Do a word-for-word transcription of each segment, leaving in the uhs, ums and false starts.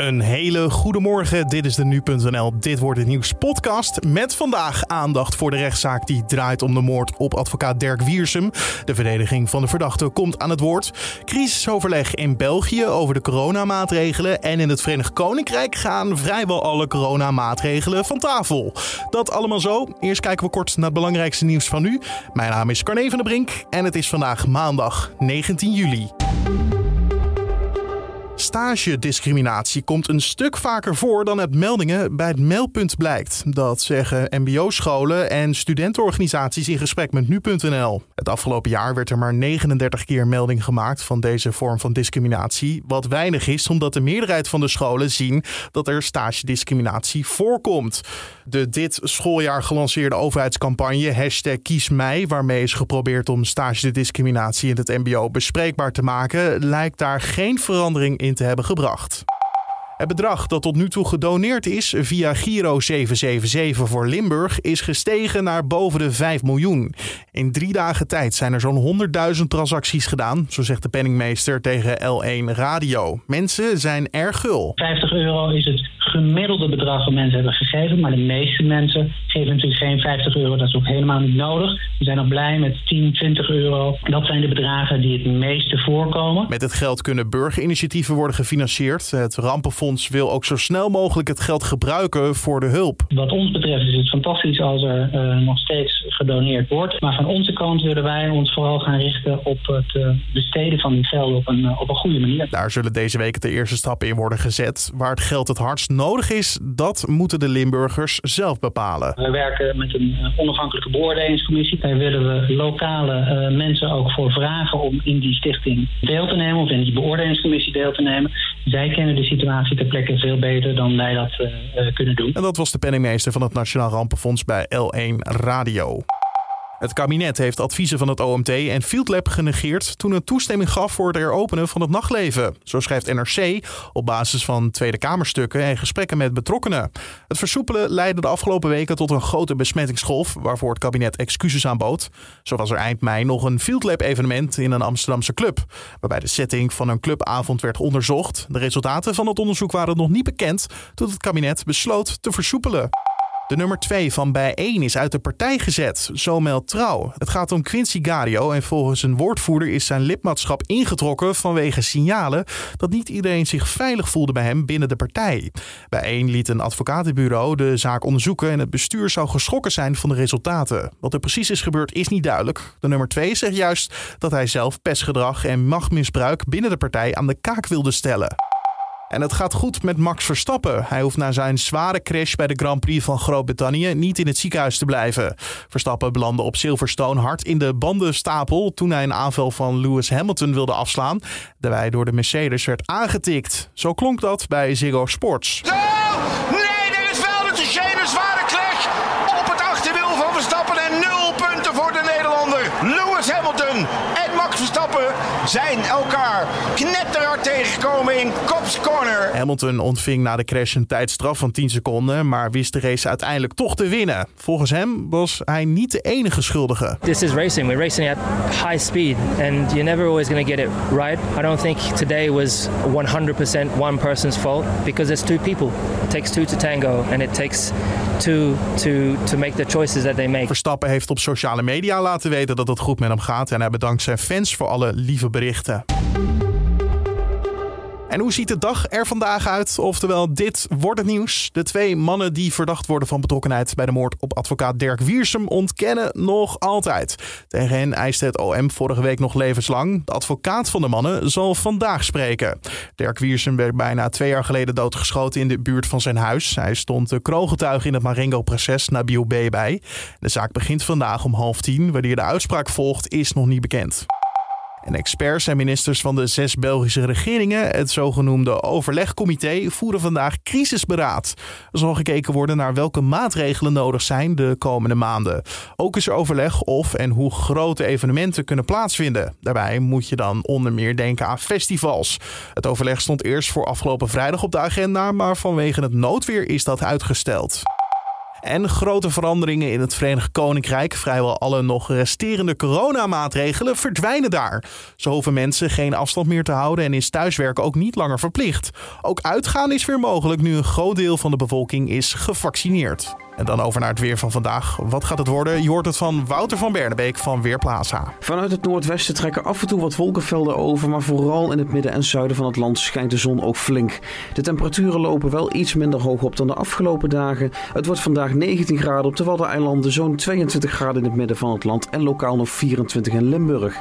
Een hele goede morgen, dit is de nu punt n l, dit wordt het nieuws podcast. Met vandaag aandacht voor de rechtszaak die draait om de moord op advocaat Dirk Wiersum. De verdediging van de verdachte komt aan het woord. Crisisoverleg in België over de coronamaatregelen. En in het Verenigd Koninkrijk gaan vrijwel alle coronamaatregelen van tafel. Dat allemaal zo. Eerst kijken we kort naar het belangrijkste nieuws van nu. Mijn naam is Carné van der Brink en het is vandaag maandag negentien juli. Stagediscriminatie komt een stuk vaker voor dan uit meldingen bij het meldpunt blijkt. Dat zeggen mbo-scholen en studentenorganisaties in gesprek met nu punt n l. Het afgelopen jaar werd er maar negenendertig keer melding gemaakt van deze vorm van discriminatie. Wat weinig is, omdat de meerderheid van de scholen zien dat er stagediscriminatie voorkomt. De dit schooljaar gelanceerde overheidscampagne hashtag Kies Mij, waarmee is geprobeerd om stagediscriminatie in het mbo bespreekbaar te maken, lijkt daar geen verandering in te hebben gebracht. Het bedrag dat tot nu toe gedoneerd is via Giro zeven zeven zeven voor Limburg is gestegen naar boven de vijf miljoen. In drie dagen tijd zijn er zo'n honderdduizend transacties gedaan, zo zegt de penningmeester tegen L één Radio. Mensen zijn erg gul. vijftig euro is het gemiddelde bedrag dat mensen hebben gegeven, maar de meeste mensen geven natuurlijk geen vijftig euro. Dat is ook helemaal niet nodig. We zijn al blij met tien, twintig euro. Dat zijn de bedragen die het meeste voorkomen. Met het geld kunnen burgerinitiatieven worden gefinancierd. Het Rampenfonds wil ook zo snel mogelijk het geld gebruiken voor de hulp. Wat ons betreft is het fantastisch als er uh, nog steeds gedoneerd wordt. Maar van onze kant willen wij ons vooral gaan richten op het uh, besteden van die gelden op een, uh, op een goede manier. Daar zullen deze week de eerste stappen in worden gezet. Waar het geld het hardst nodig is, dat moeten de Limburgers zelf bepalen. We werken met een onafhankelijke beoordelingscommissie. Daar willen we lokale uh, mensen ook voor vragen om in die stichting deel te nemen of in die beoordelingscommissie deel te nemen. Zij kennen de situatie ter plekke veel beter dan wij dat uh, uh, kunnen doen. En dat was de penningmeester van het Nationaal Rampenfonds bij L één Radio. Het kabinet heeft adviezen van het O M T en FieldLab genegeerd toen het toestemming gaf voor het heropenen van het nachtleven. Zo schrijft N R C op basis van Tweede Kamerstukken en gesprekken met betrokkenen. Het versoepelen leidde de afgelopen weken tot een grote besmettingsgolf waarvoor het kabinet excuses aanbood. Zo was er eind mei nog een FieldLab-evenement in een Amsterdamse club, waarbij de setting van een clubavond werd onderzocht. De resultaten van het onderzoek waren nog niet bekend toen het kabinet besloot te versoepelen. De nummer twee van bij één is uit de partij gezet, zo meldt Trouw. Het gaat om Quincy Gario en volgens een woordvoerder is zijn lidmaatschap ingetrokken vanwege signalen dat niet iedereen zich veilig voelde bij hem binnen de partij. bij één liet een advocatenbureau de zaak onderzoeken en het bestuur zou geschrokken zijn van de resultaten. Wat er precies is gebeurd is niet duidelijk. De nummer twee zegt juist dat hij zelf pestgedrag en machtsmisbruik binnen de partij aan de kaak wilde stellen. En het gaat goed met Max Verstappen. Hij hoeft na zijn zware crash bij de Grand Prix van Groot-Brittannië niet in het ziekenhuis te blijven. Verstappen belandde op Silverstone hard in de bandenstapel toen hij een aanval van Lewis Hamilton wilde afslaan. Daarbij door de Mercedes werd aangetikt. Zo klonk dat bij Ziggo Sports. Oh, nee, dit is wel te zien, een zware crash op het achterwiel van Verstappen en nul punten voor de Nederlander. Lewis Hamilton en Max Verstappen zijn elkaar knetterhard tegengekomen in Cops Corner. Hamilton ontving na de crash een tijdstraf van tien seconden, maar wist de race uiteindelijk toch te winnen. Volgens hem was hij niet de enige schuldige. This is racing. We're racing at high speed and you're never always going to get it right. I don't think today was honderd procent one person's fault because it's two people. It takes two to tango and it takes two to to make the choices that they make. Verstappen heeft op sociale media laten weten dat het goed met hem gaat en hij bedankt zijn fans voor alle lieve berichten. En hoe ziet de dag er vandaag uit? Oftewel, dit wordt het nieuws. De twee mannen die verdacht worden van betrokkenheid bij de moord op advocaat Dirk Wiersum ontkennen nog altijd. Tegen hen eiste het O M vorige week nog levenslang. De advocaat van de mannen zal vandaag spreken. Dirk Wiersum werd bijna twee jaar geleden doodgeschoten in de buurt van zijn huis. Hij stond de kroongetuige in het Marengo-proces Nabil Bey bij. De zaak begint vandaag om half tien. Wanneer de uitspraak volgt is nog niet bekend. En experts en ministers van de zes Belgische regeringen, het zogenoemde overlegcomité, voeren vandaag crisisberaad. Er zal gekeken worden naar welke maatregelen nodig zijn de komende maanden. Ook is er overleg of en hoe grote evenementen kunnen plaatsvinden. Daarbij moet je dan onder meer denken aan festivals. Het overleg stond eerst voor afgelopen vrijdag op de agenda, maar vanwege het noodweer is dat uitgesteld. En grote veranderingen in het Verenigd Koninkrijk. Vrijwel alle nog resterende coronamaatregelen verdwijnen daar. Zo hoeven mensen geen afstand meer te houden en is thuiswerken ook niet langer verplicht. Ook uitgaan is weer mogelijk nu een groot deel van de bevolking is gevaccineerd. En dan over naar het weer van vandaag. Wat gaat het worden? Je hoort het van Wouter van Bernebeek van Weerplaza. Vanuit het noordwesten trekken af en toe wat wolkenvelden over, maar vooral in het midden en zuiden van het land schijnt de zon ook flink. De temperaturen lopen wel iets minder hoog op dan de afgelopen dagen. Het wordt vandaag negentien graden op de Waddeneilanden, zo'n tweeëntwintig graden in het midden van het land en lokaal nog vierentwintig in Limburg.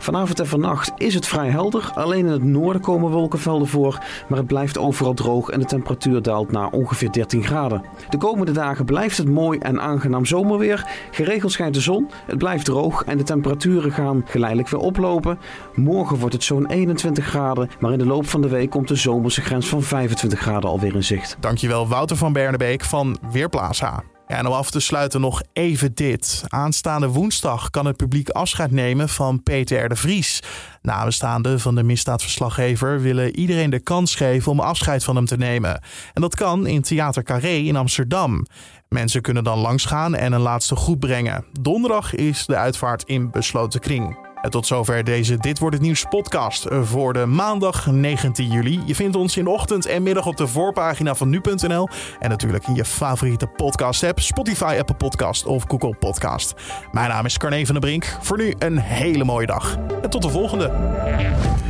Vanavond en vannacht is het vrij helder. Alleen in het noorden komen wolkenvelden voor. Maar het blijft overal droog en de temperatuur daalt naar ongeveer dertien graden. De komende dagen blijft het mooi en aangenaam zomerweer. Geregeld schijnt de zon. Het blijft droog en de temperaturen gaan geleidelijk weer oplopen. Morgen wordt het zo'n eenentwintig graden. Maar in de loop van de week komt de zomerse grens van vijfentwintig graden alweer in zicht. Dankjewel Wouter van Bernebeek van Weerplaza. Ja, en om af te sluiten nog even dit. Aanstaande woensdag kan het publiek afscheid nemen van Peter R. de Vries. Nabestaanden van de misdaadverslaggever willen iedereen de kans geven om afscheid van hem te nemen. En dat kan in Theater Carré in Amsterdam. Mensen kunnen dan langsgaan en een laatste groet brengen. Donderdag is de uitvaart in besloten kring. En tot zover deze Dit Wordt Het Nieuws podcast voor de maandag negentien juli. Je vindt ons in ochtend en middag op de voorpagina van nu punt n l. En natuurlijk in je favoriete podcast app, Spotify, Apple Podcast of Google Podcast. Mijn naam is Carné van der Brink. Voor nu een hele mooie dag. En tot de volgende.